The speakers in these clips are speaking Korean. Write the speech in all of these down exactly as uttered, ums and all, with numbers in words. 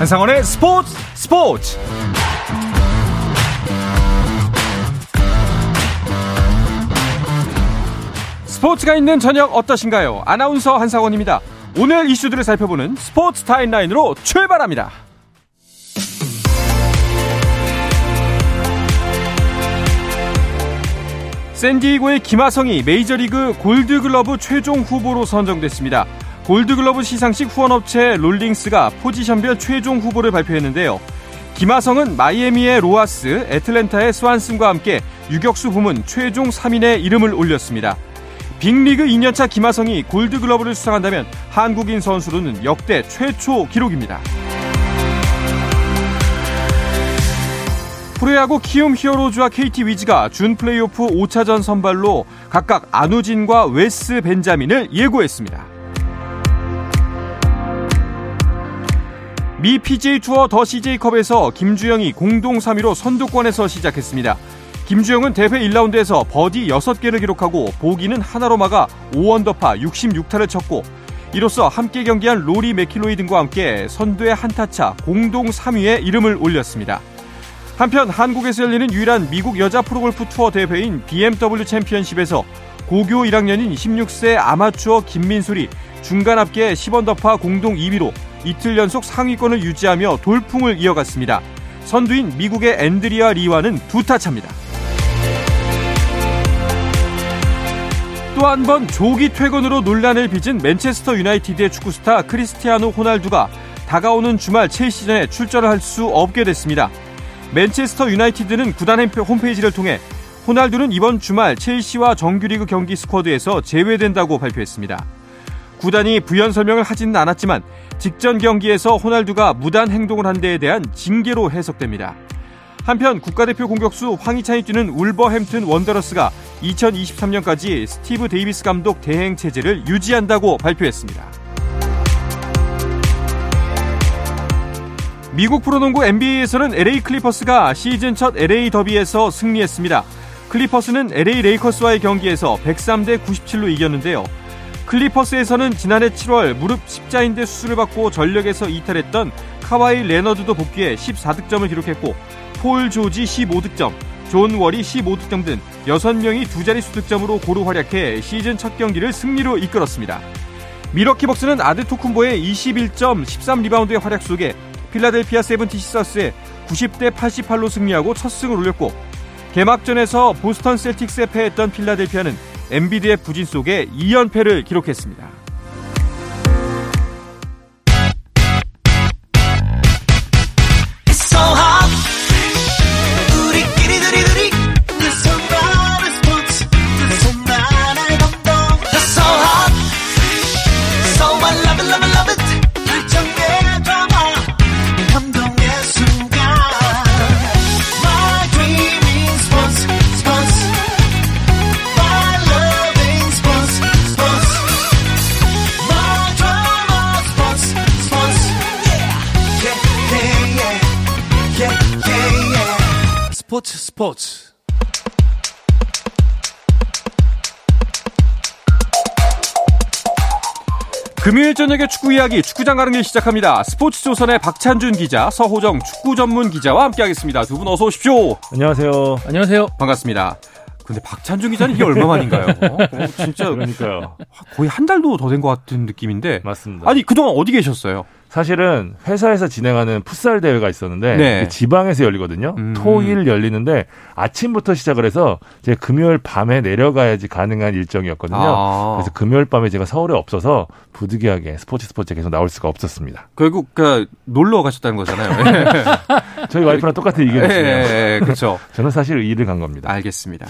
한상원의 스포츠 스포츠 스포츠가 있는 저녁 어떠신가요? 아나운서 한상원입니다. 오늘 이슈들을 살펴보는 스포츠 타임라인으로 출발합니다. 샌디에고의 김하성이 메이저리그 골드글러브 최종 후보로 선정됐습니다. 골드글러브 시상식 후원업체 롤링스가 포지션별 최종 후보를 발표했는데요. 김하성은 마이애미의 로하스, 애틀랜타의 스완슨과 함께 유격수 부문 최종 삼 인에 이름을 올렸습니다. 빅리그 이 년차 김하성이 골드글러브를 수상한다면 한국인 선수로는 역대 최초 기록입니다. 프로야구 키움 히어로즈와 케이티 위즈가 준 플레이오프 오 차전 선발로 각각 안우진과 웨스 벤자민을 예고했습니다. 미 피지에이 투어 더 씨제이컵에서 김주영이 공동 삼 위로 선두권에서 시작했습니다. 김주영은 대회 일 라운드에서 버디 여섯 개를 기록하고 보기는 하나로 막아 오 언더파 육십육 타를 쳤고 이로써 함께 경기한 로리 매킬로이 등과 함께 선두의 한타차 공동 삼 위에 이름을 올렸습니다. 한편 한국에서 열리는 유일한 미국 여자 프로골프 투어 대회인 비엠더블유 챔피언십에서 고교 일 학년인 십육 세 아마추어 김민솔이 중간 합계 십 언더파 공동 이 위로 이틀 연속 상위권을 유지하며 돌풍을 이어갔습니다. 선두인 미국의 앤드리아 리와는 두 타 차입니다. 또 한 번 조기 퇴근으로 논란을 빚은 맨체스터 유나이티드의 축구스타 크리스티아노 호날두가 다가오는 주말 첼시전에 출전을 할 수 없게 됐습니다. 맨체스터 유나이티드는 구단 홈페이지를 통해 호날두는 이번 주말 첼시와 정규리그 경기 스쿼드에서 제외된다고 발표했습니다. 구단이 부연 설명을 하지는 않았지만 직전 경기에서 호날두가 무단 행동을 한 데에 대한 징계로 해석됩니다. 한편 국가대표 공격수 황희찬이 뛰는 울버햄튼 원더러스가 이천이십삼 년까지 스티브 데이비스 감독 대행 체제를 유지한다고 발표했습니다. 미국 프로농구 엔비에이에서는 엘에이 클리퍼스가 시즌 첫 엘에이 더비에서 승리했습니다. 클리퍼스는 엘에이 레이커스와의 경기에서 백삼 대 구십칠로 이겼는데요. 클리퍼스에서는 지난해 칠월 무릎 십자인대 수술을 받고 전력에서 이탈했던 카와이 레너드도 복귀해 십사 득점을 기록했고 폴 조지 십오 득점, 존 월이 십오 득점 등 여섯 명이 두 자릿수 득점으로 고루 활약해 시즌 첫 경기를 승리로 이끌었습니다. 밀워키 벅스는 아데토쿤보의 이십일 점, 십삼 리바운드의 활약 속에 필라델피아 세븐티식서스에 구십 대 팔십팔로 승리하고 첫 승을 올렸고 개막전에서 보스턴 셀틱스에 패했던 필라델피아는 엠비드의 부진 속에 이 연패를 기록했습니다. 스포츠 스포츠 금요일 저녁의 축구 이야기 축구장 가는 길 시작합니다. 스포츠조선의 박찬준 기자, 서우정 축구 전문 기자와 함께하겠습니다. 두 분 어서 오십시오. 안녕하세요. 안녕하세요. 반갑습니다. 근데 박찬준 기자는 이게 얼마만인가요? 어, 진짜 그러니까요. 거의 한 달도 더 된 것 같은 느낌인데. 맞습니다. 아니 그동안 어디 계셨어요? 사실은 회사에서 진행하는 풋살 대회가 있었는데 네. 지방에서 열리거든요. 음. 토일 열리는데 아침부터 시작을 해서 제가 금요일 밤에 내려가야지 가능한 일정이었거든요. 아. 그래서 금요일 밤에 제가 서울에 없어서 부득이하게 스포츠 스포츠에 계속 나올 수가 없었습니다. 결국 그 놀러 가셨다는 거잖아요. 저희 와이프랑 똑같은 의견이시네요. 예, 예, 그렇죠. 저는 사실 일을 간 겁니다. 알겠습니다.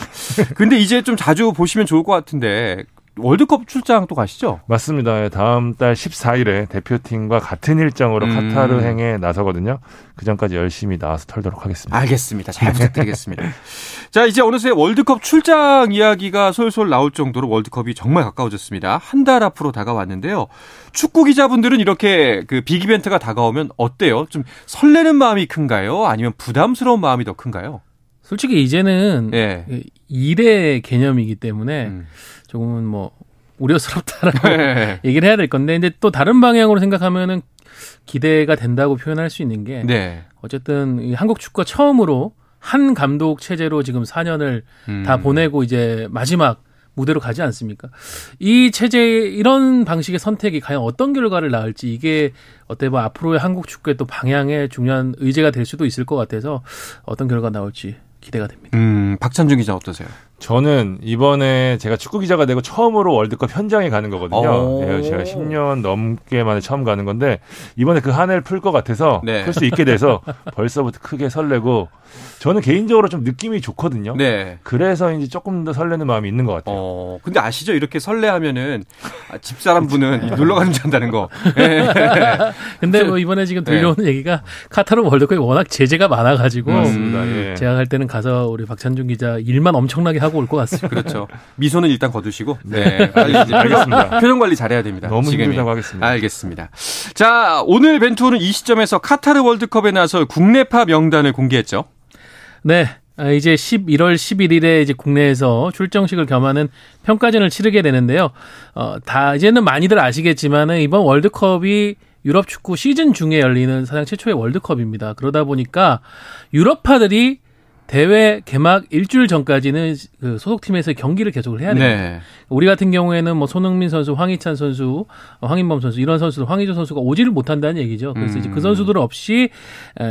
근데 이제 좀 자주 보시면 좋을 것 같은데. 월드컵 출장 또 가시죠? 맞습니다. 다음 달 십사 일에 대표팀과 같은 일정으로 음. 카타르행에 나서거든요. 그 전까지 열심히 나와서 털도록 하겠습니다. 알겠습니다. 잘 부탁드리겠습니다. 자, 이제 어느새 월드컵 출장 이야기가 솔솔 나올 정도로 월드컵이 정말 가까워졌습니다. 한 달 앞으로 다가왔는데요. 축구 기자분들은 이렇게 그 빅이벤트가 다가오면 어때요? 좀 설레는 마음이 큰가요? 아니면 부담스러운 마음이 더 큰가요? 솔직히 이제는 예. 일의 개념이기 때문에 음. 조금은 뭐 우려스럽다라고 네. 얘기를 해야 될 건데, 근데 또 다른 방향으로 생각하면은 기대가 된다고 표현할 수 있는 게 네. 어쨌든 한국 축구가 처음으로 한 감독 체제로 지금 사 년을 음. 다 보내고 이제 마지막 무대로 가지 않습니까? 이 체제 이런 방식의 선택이 과연 어떤 결과를 낳을지 이게 어떻게 보면 앞으로의 한국 축구의 또 방향의 중요한 의제가 될 수도 있을 것 같아서 어떤 결과가 나올지 기대가 됩니다. 음, 박찬준 기자 어떠세요? 저는 이번에 제가 축구 기자가 되고 처음으로 월드컵 현장에 가는 거거든요. 네, 제가 십 년 넘게 만에 처음 가는 건데 이번에 그 한 해를 풀 것 같아서 네. 풀 수 있게 돼서 벌써부터 크게 설레고 저는 개인적으로 좀 느낌이 좋거든요. 네. 그래서 이제 조금 더 설레는 마음이 있는 것 같아요. 어, 근데 아시죠? 이렇게 설레하면은 아, 집사람분은 놀러 가는 줄 안다는 거. 네. 근데 뭐 이번에 지금 들려오는 네. 얘기가 카타르 월드컵이 워낙 제재가 많아가지고 맞습니다. 예. 제가 갈 때는 가서 우리 박찬준 기자 일만 엄청나게 하고 올 것 같습니다. 그렇죠. 미소는 일단 거두시고. 네. 알겠습니다. 표정 관리 잘해야 됩니다. 너무 지금이. 힘들다고 하겠습니다. 알겠습니다. 자, 오늘 벤투는 이 시점에서 카타르 월드컵에 나서 국내파 명단을 공개했죠. 네. 이제 십일월 십일일에 이제 국내에서 출정식을 겸하는 평가전을 치르게 되는데요. 어, 다, 이제는 많이들 아시겠지만은 이번 월드컵이 유럽 축구 시즌 중에 열리는 사상 최초의 월드컵입니다. 그러다 보니까 유럽파들이 대회 개막 일주일 전까지는 그 소속팀에서 경기를 계속을 해야 됩니다. 네. 우리 같은 경우에는 뭐 손흥민 선수, 황희찬 선수, 황인범 선수 이런 선수들, 황의조 선수가 오지를 못한다는 얘기죠. 그래서 음. 이제 그 선수들 없이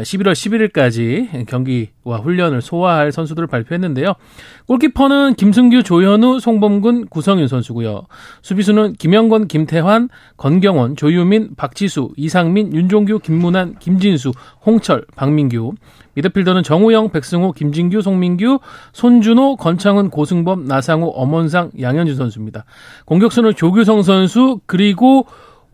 십일월 십일일까지 경기와 훈련을 소화할 선수들을 발표했는데요. 골키퍼는 김승규, 조현우, 송범근, 구성윤 선수고요. 수비수는 김영건, 김태환, 권경원, 조유민, 박지수, 이상민, 윤종규, 김문환, 김진수, 홍철, 박민규. 미드필더는 정우영, 백승호, 김진규, 송민규, 손준호, 권창훈, 고승범, 나상호, 엄원상, 양현준 선수입니다. 공격수는 조규성 선수 그리고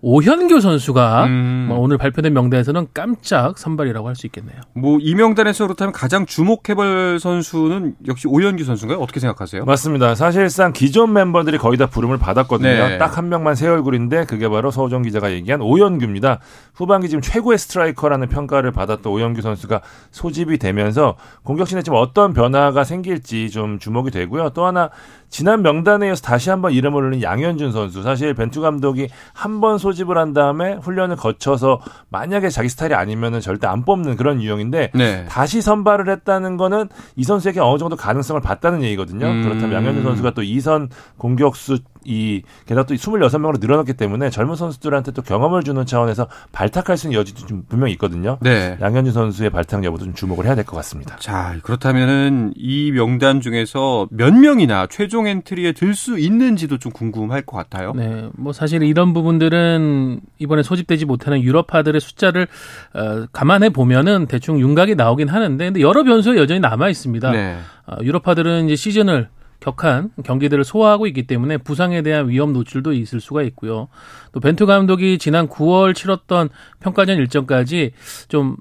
오현규 선수가 음. 오늘 발표된 명단에서는 깜짝 선발이라고 할 수 있겠네요. 뭐 이 명단에서 그렇다면 가장 주목해볼 선수는 역시 오현규 선수인가요? 어떻게 생각하세요? 맞습니다. 사실상 기존 멤버들이 거의 다 부름을 받았거든요. 네. 딱 한 명만 새 얼굴인데 그게 바로 서우정 기자가 얘기한 오현규입니다. 후반기 지금 최고의 스트라이커라는 평가를 받았던 오현규 선수가 소집이 되면서 공격진에 지금 어떤 변화가 생길지 좀 주목이 되고요. 또 하나 지난 명단에 이어서 다시 한번 이름을 올린 양현준 선수. 사실 벤투 감독이 한 번 소집을 한 다음에 훈련을 거쳐서 만약에 자기 스타일이 아니면은 절대 안 뽑는 그런 유형인데 네. 다시 선발을 했다는 거는 이 선수에게 어느 정도 가능성을 봤다는 얘기거든요. 음. 그렇다면 양현준 선수가 또 이 선 공격수 이 게다가 또 스물여섯 명으로 늘어났기 때문에 젊은 선수들한테 또 경험을 주는 차원에서 발탁할 수 있는 여지도 좀 분명히 있거든요. 네. 양현준 선수의 발탁 여부도 좀 주목을 해야 될 것 같습니다. 자, 그렇다면은 이 명단 중에서 몇 명이나 최종 엔트리에 들 수 있는지도 좀 궁금할 것 같아요. 네, 뭐 사실 이런 부분들은 이번에 소집되지 못하는 유럽파들의 숫자를 어, 감안해 보면은 대충 윤곽이 나오긴 하는데, 근데 여러 변수가 여전히 남아 있습니다. 네. 어, 유럽파들은 이제 시즌을 격한 경기들을 소화하고 있기 때문에 부상에 대한 위험 노출도 있을 수가 있고요. 또 벤투 감독이 지난 구월 치렀던 평가전 일정까지 좀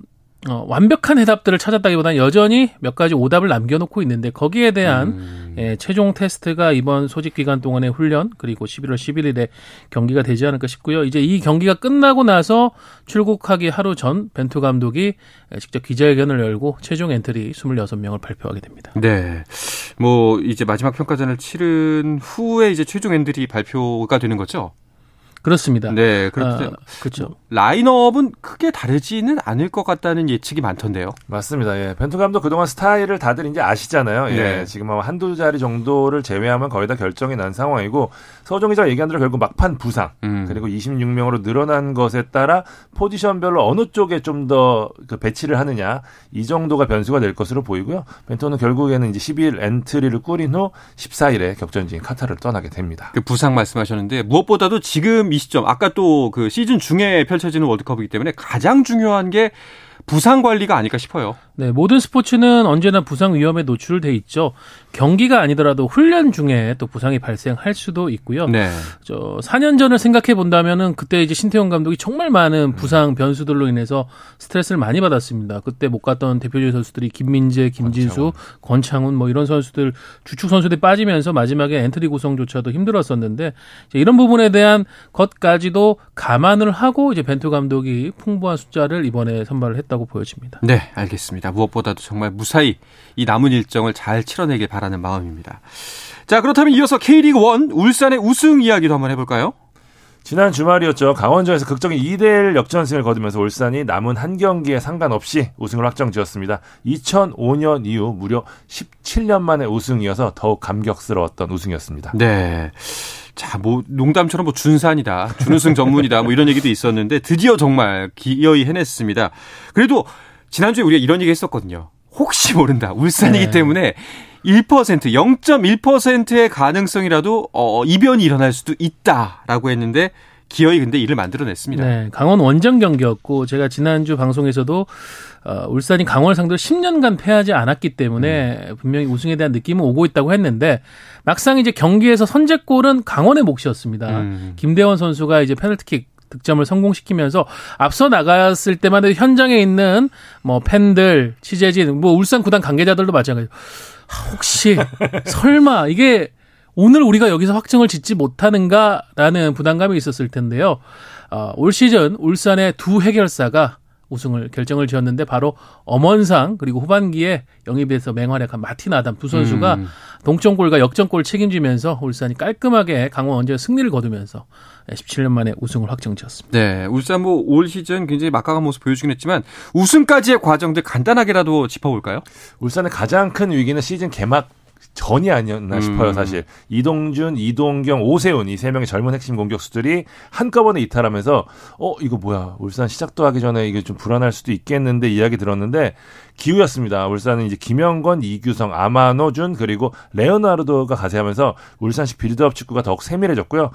어, 완벽한 해답들을 찾았다기보다는 여전히 몇 가지 오답을 남겨놓고 있는데 거기에 대한 음. 예, 최종 테스트가 이번 소집 기간 동안의 훈련 그리고 십일월 십일일에 경기가 되지 않을까 싶고요. 이제 이 경기가 끝나고 나서 출국하기 하루 전 벤투 감독이 직접 기자회견을 열고 최종 엔트리 스물여섯 명을 발표하게 됩니다. 네, 뭐 이제 마지막 평가전을 치른 후에 이제 최종 엔트리 발표가 되는 거죠? 그렇습니다. 네, 그렇죠. 아, 그렇죠. 라인업은 크게 다르지는 않을 것 같다는 예측이 많던데요. 맞습니다. 예, 벤투 감독 그동안 스타일을 다들 이제 아시잖아요. 예, 네. 지금 아마 한두 자리 정도를 제외하면 거의 다 결정이 난 상황이고 서정 기자가 얘기한 대로 결국 막판 부상 음. 그리고 이십육 명으로 늘어난 것에 따라 포지션별로 어느 쪽에 좀 더 그 배치를 하느냐 이 정도가 변수가 될 것으로 보이고요. 벤투는 결국에는 이제 십이 일 엔트리를 꾸린 후 십사일에 격전지인 카타르를 떠나게 됩니다. 그 부상 말씀하셨는데 무엇보다도 지금 이 시점 아까 또 그 시즌 중에 펼쳐지는 월드컵이기 때문에 가장 중요한 게 부상 관리가 아닐까 싶어요. 네, 모든 스포츠는 언제나 부상 위험에 노출돼 있죠. 경기가 아니더라도 훈련 중에 또 부상이 발생할 수도 있고요. 네. 저 사 년 전을 생각해 본다면은 그때 이제 신태용 감독이 정말 많은 부상 변수들로 인해서 스트레스를 많이 받았습니다. 그때 못 갔던 대표적인 선수들이 김민재, 김진수, 권창훈, 권창훈 뭐 이런 선수들 주축 선수들이 빠지면서 마지막에 엔트리 구성조차도 힘들었었는데 이제 이런 부분에 대한 것까지도 감안을 하고 이제 벤투 감독이 풍부한 숫자를 이번에 선발을 했다고 보여집니다. 네, 알겠습니다. 무엇보다도 정말 무사히 이 남은 일정을 잘 치러내길 바라는 마음입니다. 자, 그렇다면 이어서 K리그 일 울산의 우승 이야기도 한번 해볼까요? 지난 주말이었죠. 강원전에서 극적인 이 대 일 역전승을 거두면서 울산이 남은 한 경기에 상관없이 우승을 확정지었습니다. 이천오 년 이후 무려 십칠 년 만에 우승이어서 더욱 감격스러웠던 우승이었습니다. 네. 자, 뭐 농담처럼 뭐 준산이다, 준우승 전문이다, 뭐 이런 얘기도 있었는데 드디어 정말 기어이 해냈습니다. 그래도 지난주에 우리가 이런 얘기 했었거든요. 혹시 모른다. 울산이기 네. 때문에 일 퍼센트, 영 점 일 퍼센트의 가능성이라도 어, 이변이 일어날 수도 있다라고 했는데 기어이 근데 이를 만들어냈습니다. 네, 강원 원정 경기였고 제가 지난주 방송에서도 어, 울산이 강원을 상대로 십 년간 패하지 않았기 때문에 음. 분명히 우승에 대한 느낌은 오고 있다고 했는데 막상 이제 경기에서 선제골은 강원의 몫이었습니다. 음. 김대원 선수가 이제 페널티킥 득점을 성공시키면서 앞서 나갔을 때만 해도 현장에 있는 뭐 팬들, 취재진, 뭐 울산 구단 관계자들도 마찬가지로 혹시 설마 이게 오늘 우리가 여기서 확정을 짓지 못하는가라는 부담감이 있었을 텐데요. 어, 올 시즌 울산의 두 해결사가 우승을 결정을 지었는데 바로 엄원상 그리고 후반기에 영입해서 맹활약한 마틴 아담 두 선수가 음. 동점골과 역전골 책임지면서 울산이 깔끔하게 강원 원정 승리를 거두면서 십칠 년 만에 우승을 확정지었습니다. 네, 울산 뭐 올 시즌 굉장히 막강한 모습 보여주긴 했지만 우승까지의 과정들 간단하게라도 짚어볼까요? 울산의 가장 큰 위기는 시즌 개막 전이 아니었나 음. 싶어요. 사실 이동준, 이동경, 오세훈 이 세 명의 젊은 핵심 공격수들이 한꺼번에 이탈하면서 어 이거 뭐야 울산 시작도 하기 전에 이게 좀 불안할 수도 있겠는데 이야기 들었는데 기우였습니다. 울산은 이제 김영건, 이규성, 아마노준 그리고 레오나르도가 가세하면서 울산식 빌드업 축구가 더욱 세밀해졌고요.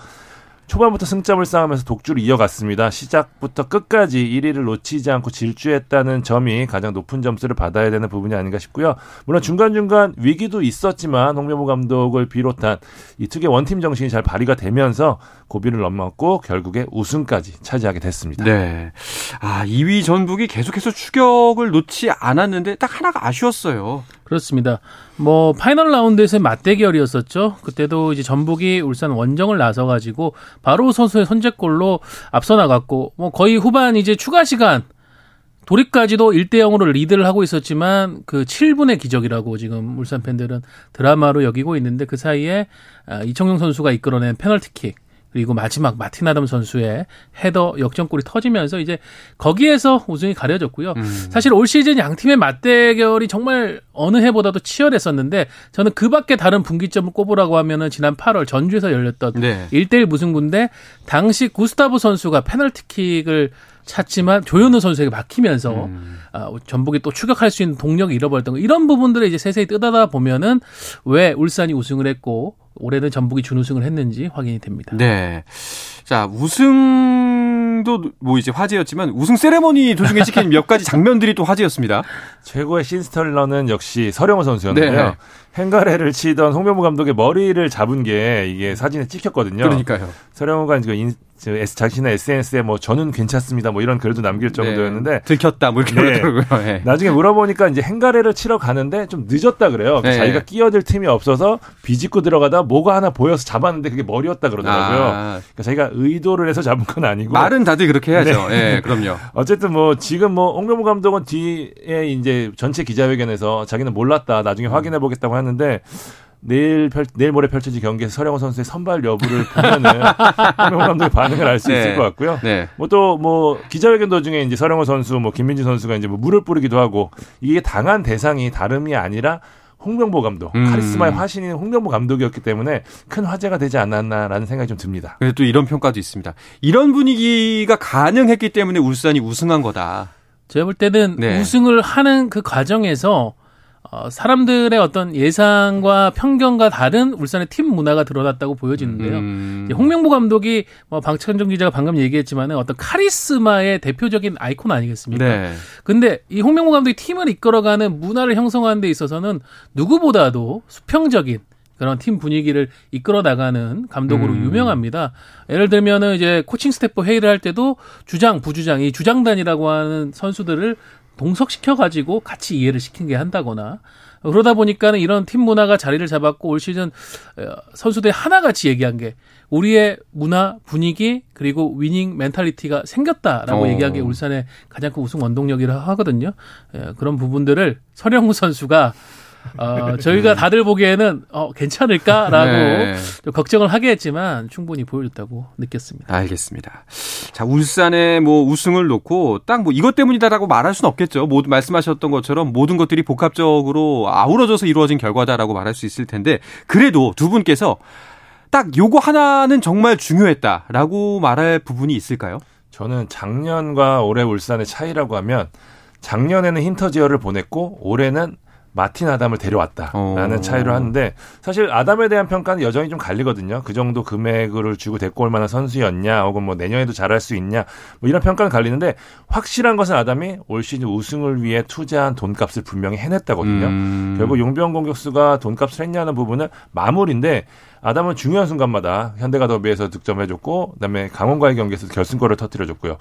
초반부터 승점을 쌓으면서 독주를 이어갔습니다. 시작부터 끝까지 일 위를 놓치지 않고 질주했다는 점이 가장 높은 점수를 받아야 되는 부분이 아닌가 싶고요. 물론 중간중간 위기도 있었지만 홍명보 감독을 비롯한 이 특유의 원팀 정신이 잘 발휘가 되면서 고비를 넘었고 결국에 우승까지 차지하게 됐습니다. 네. 아, 이 위 전북이 계속해서 추격을 놓지 않았는데 딱 하나가 아쉬웠어요. 그렇습니다. 뭐 파이널 라운드에서의 맞대결이었었죠. 그때도 이제 전북이 울산 원정을 나서가지고 바로 선수의 선제골로 앞서 나갔고 뭐 거의 후반 이제 추가 시간 도리까지도 일 대 영으로 리드를 하고 있었지만 그 칠 분의 기적이라고 지금 울산 팬들은 드라마로 여기고 있는데 그 사이에 이청용 선수가 이끌어낸 페널티킥 그리고 마지막 마틴 아담 선수의 헤더 역전골이 터지면서 이제 거기에서 우승이 가려졌고요. 음. 사실 올 시즌 양 팀의 맞대결이 정말 어느 해보다도 치열했었는데 저는 그 밖에 다른 분기점을 꼽으라고 하면은 지난 팔월 전주에서 열렸던 네. 일 대 일 무승부인데 당시 구스타브 선수가 페널티킥을 찼지만 조현우 선수에게 막히면서 음. 아, 전북이 또 추격할 수 있는 동력을 잃어버렸던 거. 이런 부분들을 이제 세세히 뜯어다 보면은 왜 울산이 우승을 했고 올해는 전북이 준우승을 했는지 확인이 됩니다. 네. 자, 우승도 뭐 이제 화제였지만 우승 세레머니 도중에 찍힌 몇 가지 장면들이 또 화제였습니다. 최고의 신스털러는 역시 서령호 선수였는데요. 네. 행가래를 치던 홍명보 감독의 머리를 잡은 게 이게 사진에 찍혔거든요. 그러니까요. 서령호가 지금 자신의 에스엔에스에 뭐 저는 괜찮습니다 뭐 이런 글도 남길 정도였는데 네. 들켰다 뭐 이렇게 네. 그러더라고요. 네. 나중에 물어보니까 이제 행가래를 치러 가는데 좀 늦었다 그래요. 네. 자기가 끼어들 틈이 없어서 비집고 들어가다 뭐가 하나 보여서 잡았는데 그게 머리였다 그러더라고요. 아. 그러니까 자기가 의도를 해서 잡은 건 아니고 말은 다들 그렇게 해야죠. 네. 네. 네. 그럼요. 어쨌든 뭐 지금 뭐 홍명보 감독은 뒤에 이제 전체 기자회견에서 자기는 몰랐다 나중에 확인해 보겠다고 하는데 내일 펼, 내일 모레 펼쳐질 경기에서 서령호 선수의 선발 여부를 보면은 홍명보 감독의 반응을 알 수 네. 있을 것 같고요. 네. 뭐 또 뭐 기자회견 도중에 이제 서령호 선수, 뭐 김민진 선수가 이제 뭐 물을 뿌리기도 하고 이게 당한 대상이 다름이 아니라 홍명보 감독, 음. 카리스마의 화신인 홍명보 감독이었기 때문에 큰 화제가 되지 않았나라는 생각이 좀 듭니다. 그런데 또 이런 평가도 있습니다. 이런 분위기가 가능했기 때문에 울산이 우승한 거다. 제가 볼 때는 네. 우승을 하는 그 과정에서 어, 사람들의 어떤 예상과 편견과 다른 울산의 팀 문화가 드러났다고 보여지는데요. 음. 이제 홍명보 감독이 뭐 박찬준 기자가 방금 얘기했지만은 어떤 카리스마의 대표적인 아이콘 아니겠습니까? 네. 근데 이 홍명보 감독이 팀을 이끌어가는 문화를 형성하는 데 있어서는 누구보다도 수평적인 그런 팀 분위기를 이끌어 나가는 감독으로 음. 유명합니다. 예를 들면은 이제 코칭 스태프 회의를 할 때도 주장, 부주장, 이 주장단이라고 하는 선수들을 동석시켜가지고 같이 이해를 시킨 게 한다거나 그러다 보니까는 이런 팀 문화가 자리를 잡았고 올 시즌 선수들이 하나같이 얘기한 게 우리의 문화, 분위기 그리고 위닝 멘탈리티가 생겼다라고 오. 얘기한 게 울산의 가장 큰 우승 원동력이라 하거든요. 그런 부분들을 서령우 선수가 어, 저희가 다들 보기에는 어, 괜찮을까라고 네. 좀 걱정을 하게 했지만 충분히 보여줬다고 느꼈습니다. 알겠습니다. 자, 울산의 뭐 우승을 놓고 딱 뭐 이것 때문이다라고 말할 수는 없겠죠. 모두 말씀하셨던 것처럼 모든 것들이 복합적으로 아우러져서 이루어진 결과다라고 말할 수 있을 텐데 그래도 두 분께서 딱 요거 하나는 정말 중요했다라고 말할 부분이 있을까요? 저는 작년과 올해 울산의 차이라고 하면 작년에는 힌터지어를 보냈고 올해는 마틴 아담을 데려왔다라는 오. 차이로 하는데 사실 아담에 대한 평가는 여전히 좀 갈리거든요. 그 정도 금액을 주고 데리고 올 만한 선수였냐 혹은 뭐 내년에도 잘할 수 있냐 뭐 이런 평가는 갈리는데 확실한 것은 아담이 올 시즌 우승을 위해 투자한 돈값을 분명히 해냈다거든요. 음. 결국 용병 공격수가 돈값을 했냐는 부분은 마무리인데 아담은 중요한 순간마다 현대가 더비에서 득점해줬고 그다음에 강원과의 경기에서 결승골을 터뜨려줬고요.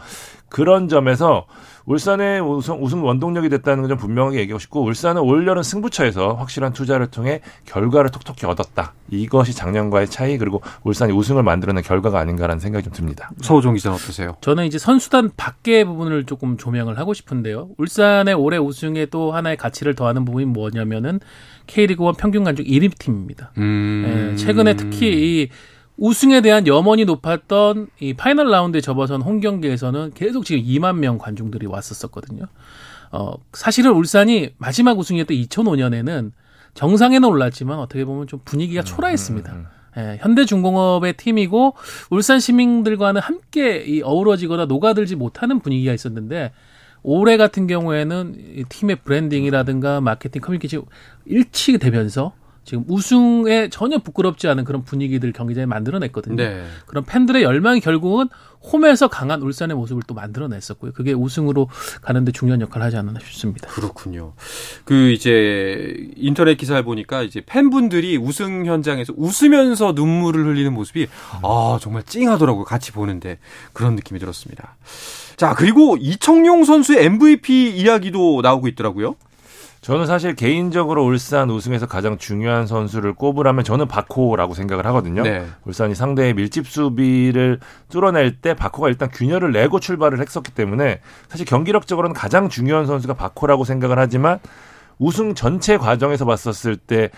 그런 점에서 울산의 우승, 우승 원동력이 됐다는 건 좀 분명하게 얘기하고 싶고 울산은 올여름 승부처에서 확실한 투자를 통해 결과를 톡톡히 얻었다. 이것이 작년과의 차이 그리고 울산이 우승을 만들어낸 결과가 아닌가라는 생각이 좀 듭니다. 서우정 기자는 어떠세요? 저는 이제 선수단 밖의 부분을 조금 조명을 하고 싶은데요. 울산의 올해 우승에 또 하나의 가치를 더하는 부분이 뭐냐면은 K리그원 평균 관중 일 위 팀입니다. 음... 예, 최근에 특히 이 우승에 대한 염원이 높았던 이 파이널 라운드에 접어선 홈 경기에서는 계속 지금 이만 명 관중들이 왔었거든요. 어, 사실은 울산이 마지막 우승이었던 이천오 년에는 정상에는 올랐지만 어떻게 보면 좀 분위기가 초라했습니다. 음... 예, 현대중공업의 팀이고 울산 시민들과는 함께 이 어우러지거나 녹아들지 못하는 분위기가 있었는데 올해 같은 경우에는 팀의 브랜딩이라든가 마케팅 커뮤니케이션 일치되면서 지금 우승에 전혀 부끄럽지 않은 그런 분위기들 경기장에 만들어냈거든요. 네. 그런 팬들의 열망이 결국은 홈에서 강한 울산의 모습을 또 만들어냈었고요. 그게 우승으로 가는데 중요한 역할을 하지 않나 싶습니다. 그렇군요. 그 이제 인터넷 기사를 보니까 이제 팬분들이 우승 현장에서 웃으면서 눈물을 흘리는 모습이 아 정말 찡하더라고요. 같이 보는데 그런 느낌이 들었습니다. 자 그리고 이청용 선수의 엠브이피 이야기도 나오고 있더라고요. 저는 사실 개인적으로 울산 우승에서 가장 중요한 선수를 꼽으라면 저는 바코라고 생각을 하거든요. 네. 울산이 상대의 밀집 수비를 뚫어낼 때 바코가 일단 균열을 내고 출발을 했었기 때문에 사실 경기력적으로는 가장 중요한 선수가 바코라고 생각을 하지만 우승 전체 과정에서 봤었을 때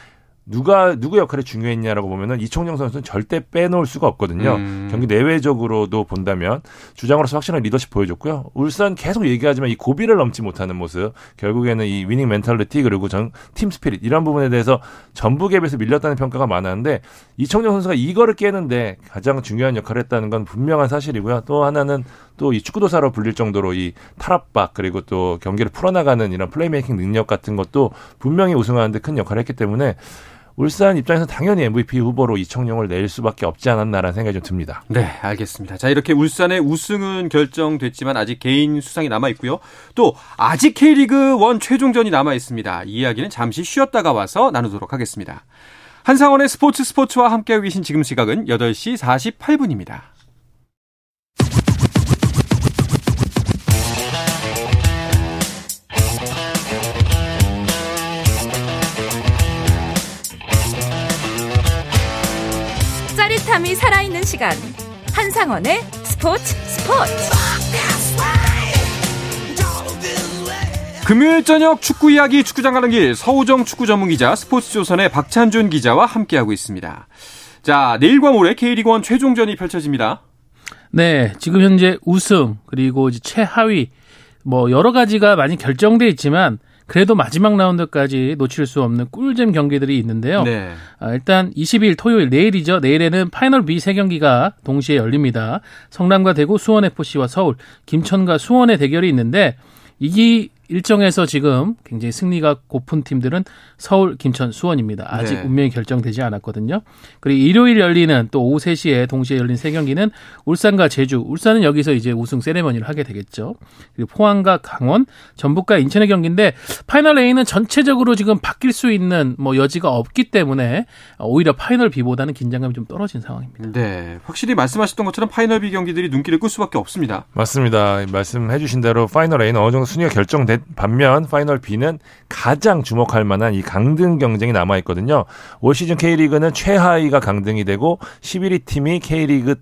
누가 누구 역할이 중요했냐라고 보면은 이청용 선수는 절대 빼놓을 수가 없거든요. 음. 경기 내외적으로도 본다면 주장으로서 확실한 리더십 보여줬고요. 울산 계속 얘기하지만 이 고비를 넘지 못하는 모습, 결국에는 이 위닝 멘탈리티 그리고 전, 팀 스피릿 이런 부분에 대해서 전북에 비해서 밀렸다는 평가가 많았는데 이청용 선수가 이거를 깨는데 가장 중요한 역할을 했다는 건 분명한 사실이고요. 또 하나는 또 이 축구도사로 불릴 정도로 이 탈압박 그리고 또 경기를 풀어나가는 이런 플레이메이킹 능력 같은 것도 분명히 우승하는 데 큰 역할을 했기 때문에 울산 입장에서 당연히 엠브이피 후보로 이청용을 낼 수밖에 없지 않았나라는 생각이 좀 듭니다. 네, 알겠습니다. 자, 이렇게 울산의 우승은 결정됐지만 아직 개인 수상이 남아있고요. 또 아직 K리그일 최종전이 남아있습니다. 이 이야기는 잠시 쉬었다가 와서 나누도록 하겠습니다. 한상원의 스포츠 스포츠와 함께하고 계신 지금 시각은 여덟 시 사십팔 분입니다. 탐이 살아있는 시간 한상원의 스포츠 스포츠 금요일 저녁 축구 이야기 축구장 가는 길 서우정 축구 전문기자 스포츠조선의 박찬준 기자와 함께하고 있습니다. 자 내일과 모레 K리그일 최종전이 펼쳐집니다. 네 지금 현재 우승 그리고 이제 최하위 뭐 여러 가지가 많이 결정돼 있지만 그래도 마지막 라운드까지 놓칠 수 없는 꿀잼 경기들이 있는데요. 네. 아, 일단 이십이 일 토요일 내일이죠. 내일에는 파이널 B 세 경기가 동시에 열립니다. 성남과 대구, 수원에프씨와 서울, 김천과 수원의 대결이 있는데 이기 일정에서 지금 굉장히 승리가 고픈 팀들은 서울, 김천, 수원입니다. 아직 네. 운명이 결정되지 않았거든요. 그리고 일요일 열리는 또 오후 세 시에 동시에 열린 세 경기는 울산과 제주, 울산은 여기서 이제 우승 세레머니를 하게 되겠죠. 그리고 포항과 강원, 전북과 인천의 경기인데 파이널 A는 전체적으로 지금 바뀔 수 있는 뭐 여지가 없기 때문에 오히려 파이널 B보다는 긴장감이 좀 떨어진 상황입니다. 네, 확실히 말씀하셨던 것처럼 파이널 B 경기들이 눈길을 끌 수밖에 없습니다. 맞습니다. 말씀해 주신 대로 파이널 A는 어느 정도 순위가 결정된 반면 파이널 B는 가장 주목할 만한 이 강등 경쟁이 남아있거든요. 올 시즌 K리그는 최하위가 강등이 되고 십일 위 팀이 K리그이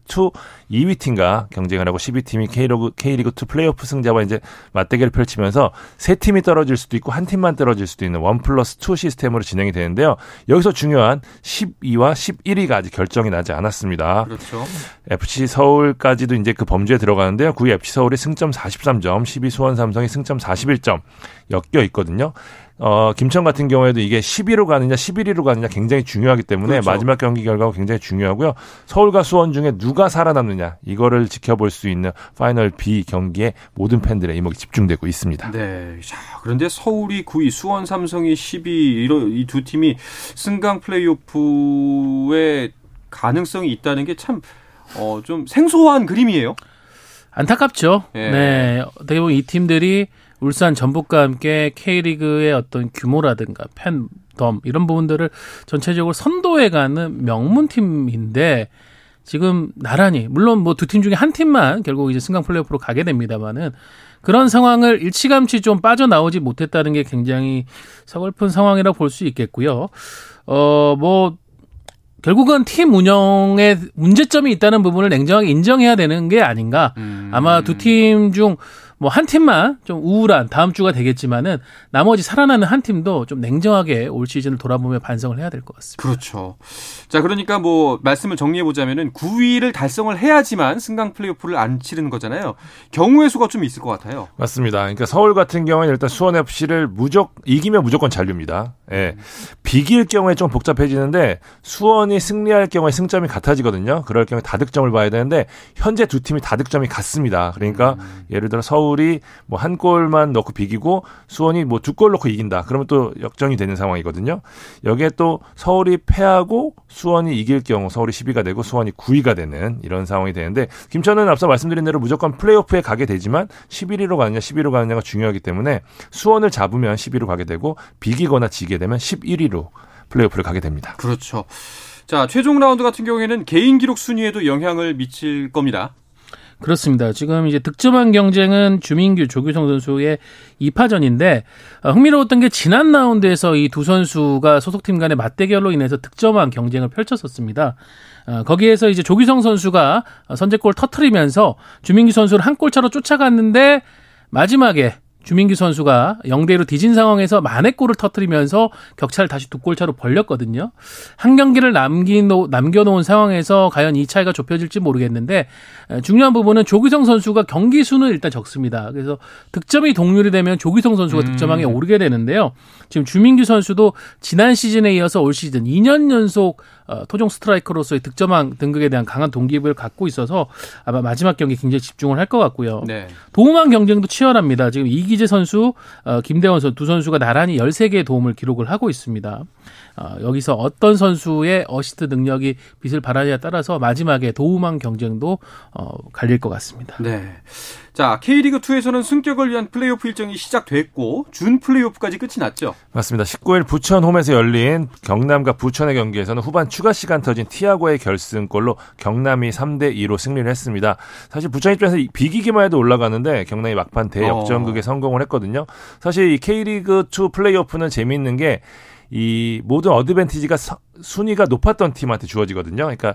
이 위 팀과 경쟁을 하고 십이 위 팀이 K리그, K리그이 플레이오프 승자와 이제 맞대결을 펼치면서 세 팀이 떨어질 수도 있고 한 팀만 떨어질 수도 있는 일 플러스 이 시스템으로 진행이 되는데요. 여기서 중요한 십이와 십일 위가 아직 결정이 나지 않았습니다. 그렇죠. 에프씨 서울까지도 이제 그 범주에 들어가는데요. 구 위 에프씨 서울이 승점 사십삼 점, 십 위 수원 삼성이 승점 사십일 점 엮여 있거든요. 어, 김천 같은 경우에도 이게 십 위로 가느냐 십일 위로 가느냐 굉장히 중요하기 때문에 그렇죠. 마지막 경기 결과가 굉장히 중요하고요. 서울과 수원 중에 누가 살아남느냐 이거를 지켜볼 수 있는 파이널 B 경기에 모든 팬들의 이목이 집중되고 있습니다. 네. 자, 그런데 서울이 구 위, 수원 삼성이 십 위 이 두 팀이 승강 플레이오프의 가능성이 있다는 게 참 어, 좀 생소한 그림이에요. 안타깝죠. 예. 네. 어떻게 보면 이 팀들이 울산, 전북과 함께 K리그의 어떤 규모라든가 팬덤 이런 부분들을 전체적으로 선도해가는 명문팀인데 지금 나란히 물론 뭐 두 팀 중에 한 팀만 결국 이제 승강 플레이오프로 가게 됩니다만은 그런 상황을 일찌감치 좀 빠져나오지 못했다는 게 굉장히 서글픈 상황이라 볼 수 있겠고요. 어, 뭐 결국은 팀 운영에 문제점이 있다는 부분을 냉정하게 인정해야 되는 게 아닌가. 음. 아마 두 팀 중 뭐 한 팀만 좀 우울한 다음 주가 되겠지만은 나머지 살아나는 한 팀도 좀 냉정하게 올 시즌을 돌아보며 반성을 해야 될 것 같습니다. 그렇죠. 자, 그러니까 뭐 말씀을 정리해 보자면은 구 위를 달성을 해야지만 승강 플레이오프를 안 치르는 거잖아요. 경우의 수가 좀 있을 것 같아요. 맞습니다. 그러니까 서울 같은 경우는 일단 수원 에프씨를 무조건 이기면 무조건 잔류입니다. 예. 음. 비길 경우에 좀 복잡해지는데 수원이 승리할 경우에 승점이 같아지거든요. 그럴 경우에 다득점을 봐야 되는데 현재 두 팀이 다득점이 같습니다. 그러니까 음. 예를 들어 서울 서울이 뭐 한 골만 넣고 비기고 수원이 뭐 두 골 넣고 이긴다. 그러면 또 역전이 되는 상황이거든요. 여기에 또 서울이 패하고 수원이 이길 경우 서울이 십 위가 되고 수원이 구 위가 되는 이런 상황이 되는데 김천은 앞서 말씀드린 대로 무조건 플레이오프에 가게 되지만 십일 위로 가느냐 십일 위로 가느냐가 중요하기 때문에 수원을 잡으면 십 위로 가게 되고 비기거나 지게 되면 십일 위로 플레이오프를 가게 됩니다. 그렇죠. 자, 최종 라운드 같은 경우에는 개인 기록 순위에도 영향을 미칠 겁니다. 그렇습니다. 지금 이제 득점한 경쟁은 주민규, 조규성 선수의 이 파전인데 흥미로웠던 게 지난 라운드에서 이 두 선수가 소속팀 간의 맞대결로 인해서 득점한 경쟁을 펼쳤었습니다. 거기에서 이제 조규성 선수가 선제골을 터뜨리면서 주민규 선수를 한 골차로 쫓아갔는데 마지막에 주민규 선수가 영 대 이로 뒤진 상황에서 만회골을 터뜨리면서 격차를 다시 두 골차로 벌렸거든요. 한 경기를 남기노, 남겨놓은 상황에서 과연 이 차이가 좁혀질지 모르겠는데 중요한 부분은 조규성 선수가 경기 수는 일단 적습니다. 그래서 득점이 동률이 되면 조규성 선수가 음. 득점왕에 오르게 되는데요. 지금 주민규 선수도 지난 시즌에 이어서 올 시즌 이 년 연속 토종 스트라이커로서의 득점왕 등극에 대한 강한 동기부여를 갖고 있어서 아마 마지막 경기 굉장히 집중을 할 것 같고요. 네. 도움왕 경쟁도 치열합니다. 지금 이기 이재 선수, 김대원 선수 두 선수가 나란히 열세 개의 도움을 기록을 하고 있습니다. 여기서 어떤 선수의 어시스트 능력이 빛을 발하느냐에 따라서 마지막에 도움왕 경쟁도 갈릴 것 같습니다. 네. 자, K리그이에서는 승격을 위한 플레이오프 일정이 시작됐고 준 플레이오프까지 끝이 났죠. 맞습니다. 십구 일 부천 홈에서 열린 경남과 부천의 경기에서는 후반 추가 시간 터진 티아고의 결승골로 경남이 삼 대 이로 승리를 했습니다. 사실 부천 입장에서 비기기만 해도 올라가는데 경남이 막판 대역전극에 어. 성공을 했거든요. 사실 이 K리그이 플레이오프는 재미있는 게 이 모든 어드밴티지가 서, 순위가 높았던 팀한테 주어지거든요. 그러니까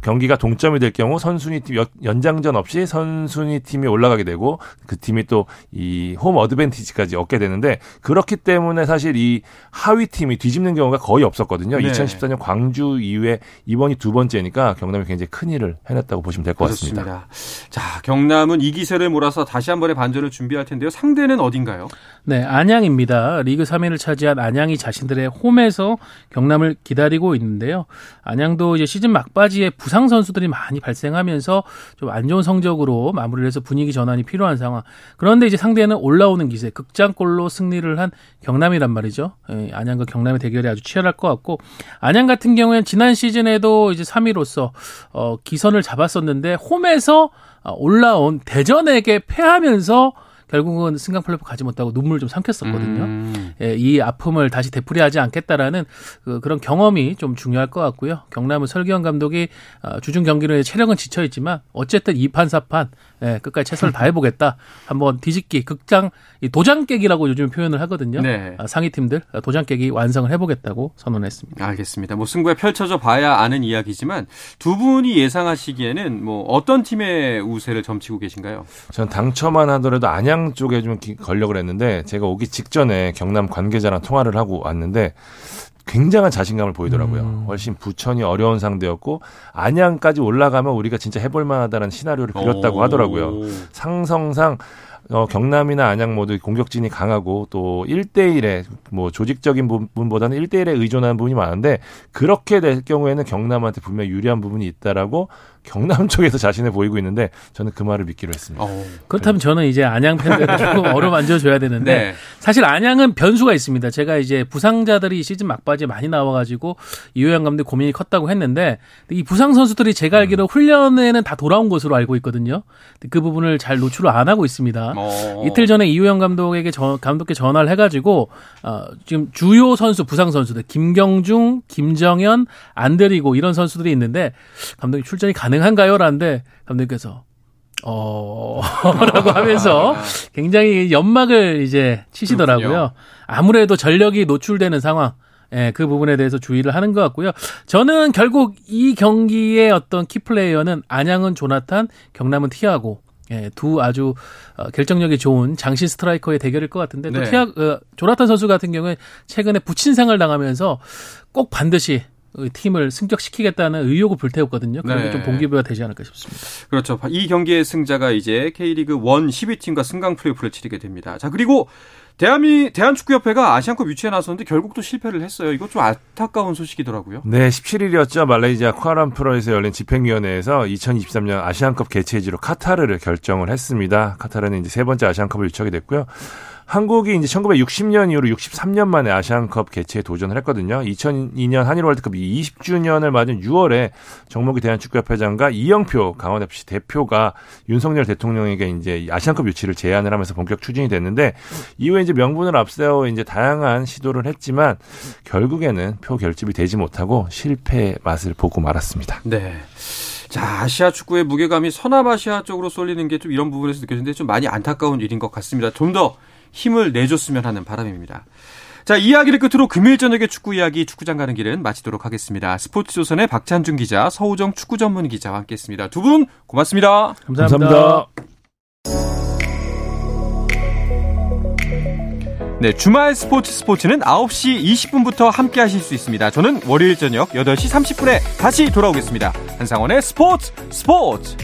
경기가 동점이 될 경우 선순위 팀 연장전 없이 선순위 팀이 올라가게 되고 그 팀이 또 이 홈 어드밴티지까지 얻게 되는데 그렇기 때문에 사실 이 하위 팀이 뒤집는 경우가 거의 없었거든요. 네. 이천십사 년 광주 이후에 이번이 두 번째니까 경남이 굉장히 큰 일을 해냈다고 보시면 될 것 같습니다. 자, 경남은 이 기세를 몰아서 다시 한 번의 반전을 준비할 텐데요. 상대는 어딘가요? 네, 안양입니다. 리그 삼 위를 차지한 안양이 자신들의 홈에서 경남을 기다리고 있는데요. 안양도 이제 시즌 막바지에 부 부상 선수들이 많이 발생하면서 좀 안 좋은 성적으로 마무리를 해서 분위기 전환이 필요한 상황. 그런데 이제 상대는 올라오는 기세, 극장골로 승리를 한 경남이란 말이죠. 안양과 경남의 대결이 아주 치열할 것 같고 안양 같은 경우에는 지난 시즌에도 이제 삼 위로서 어, 기선을 잡았었는데 홈에서 올라온 대전에게 패하면서 결국은 승강 플레이오프 가지 못하고 눈물을 좀 삼켰었거든요. 음. 예, 이 아픔을 다시 되풀이하지 않겠다라는 그, 그런 경험이 좀 중요할 것 같고요. 경남은 설기현 감독이 어, 주중 경기는 체력은 지쳐있지만 어쨌든 이 판 사 판 예, 끝까지 최선을 다해보겠다. 한번 뒤집기, 극장 도장 깨기라고 요즘 표현을 하거든요. 네. 아, 상위팀들 도장 깨기 완성을 해보겠다고 선언했습니다. 알겠습니다. 뭐 승부에 펼쳐져 봐야 아는 이야기지만 두 분이 예상하시기에는 뭐 어떤 팀의 우세를 점치고 계신가요? 저는 당첨만 하더라도 안양 쪽에 좀 걸려고 했는데 제가 오기 직전에 경남 관계자랑 통화를 하고 왔는데 굉장한 자신감을 보이더라고요. 음. 훨씬 부천이 어려운 상대였고 안양까지 올라가면 우리가 진짜 해볼 만하다는 시나리오를 그렸다고 하더라고요. 상성상 어, 경남이나 안양 모두 공격진이 강하고 또 일 대일에 뭐 조직적인 부분보다는 일 대일에 의존하는 부분이 많은데 그렇게 될 경우에는 경남한테 분명히 유리한 부분이 있다라고 경남 쪽에서 자신을 보이고 있는데 저는 그 말을 믿기로 했습니다. 오, 그렇다면 네. 저는 이제 안양 팬들을 조금 어루만져줘야 되는데 네. 사실 안양은 변수가 있습니다. 제가 이제 부상자들이 시즌 막바지에 많이 나와가지고 이호영 감독 고민이 컸다고 했는데 이 부상 선수들이 제가 알기로 음. 훈련에는 다 돌아온 것으로 알고 있거든요. 그 부분을 잘 노출을 안 하고 있습니다. 오. 이틀 전에 이호영 감독에게 전, 감독께 전화를 해가지고 어, 지금 주요 선수 부상 선수들 김경중, 김정현, 안드리고 이런 선수들이 있는데 감독이 출전이 가능. 한가요? 라는데 감독님께서 어... 라고 하면서 굉장히 연막을 이제 치시더라고요. 그렇군요. 아무래도 전력이 노출되는 상황 예, 그 부분에 대해서 주의를 하는 것 같고요. 저는 결국 이 경기의 어떤 키플레이어는 안양은 조나탄, 경남은 티아고 예, 두 아주 결정력이 좋은 장신 스트라이커의 대결일 것 같은데 네. 또 티아, 어, 조나탄 선수 같은 경우에 최근에 부친상을 당하면서 꼭 반드시 팀을 승격시키겠다는 의욕을 불태웠거든요. 그런 네. 게 좀 동기부여가 되지 않을까 싶습니다. 그렇죠. 이 경기의 승자가 이제 K리그 일 십이 팀과 승강 플레이오프를 치르게 됩니다. 자, 그리고 대한미, 대한축구협회가 아시안컵 유치에 나섰는데 결국 또 실패를 했어요. 이거 좀 안타까운 소식이더라고요. 네, 십칠일이었죠. 말레이시아 쿠알라룸푸르에서 열린 집행위원회에서 이천이십삼 년 아시안컵 개최지로 카타르를 결정을 했습니다. 카타르는 이제 세 번째 아시안컵을 유치하게 됐고요. 한국이 이제 천구백육십 년 이후로 육십삼 년 만에 아시안컵 개최에 도전을 했거든요. 이천이 년 한일 월드컵 이십 주년을 맞은 유월에 정몽규 대한축구협회장과 이영표 강원에프씨 대표가 윤석열 대통령에게 이제 아시안컵 유치를 제안을 하면서 본격 추진이 됐는데 이후에 이제 명분을 앞세워 이제 다양한 시도를 했지만 결국에는 표 결집이 되지 못하고 실패의 맛을 보고 말았습니다. 네. 자, 아시아 축구의 무게감이 서남아시아 쪽으로 쏠리는 게 좀 이런 부분에서 느껴지는데 좀 많이 안타까운 일인 것 같습니다. 좀 더 힘을 내줬으면 하는 바람입니다. 자, 이야기를 끝으로 금요일 저녁에 축구 이야기 축구장 가는 길은 마치도록 하겠습니다. 스포츠조선의 박찬준 기자, 서우정 축구 전문 기자와 함께했습니다. 두 분 고맙습니다. 감사합니다. 감사합니다. 네, 주말 스포츠 스포츠는 아홉 시 이십 분부터 함께하실 수 있습니다. 저는 월요일 저녁 여덟 시 삼십 분에 다시 돌아오겠습니다. 한상원의 스포츠 스포츠.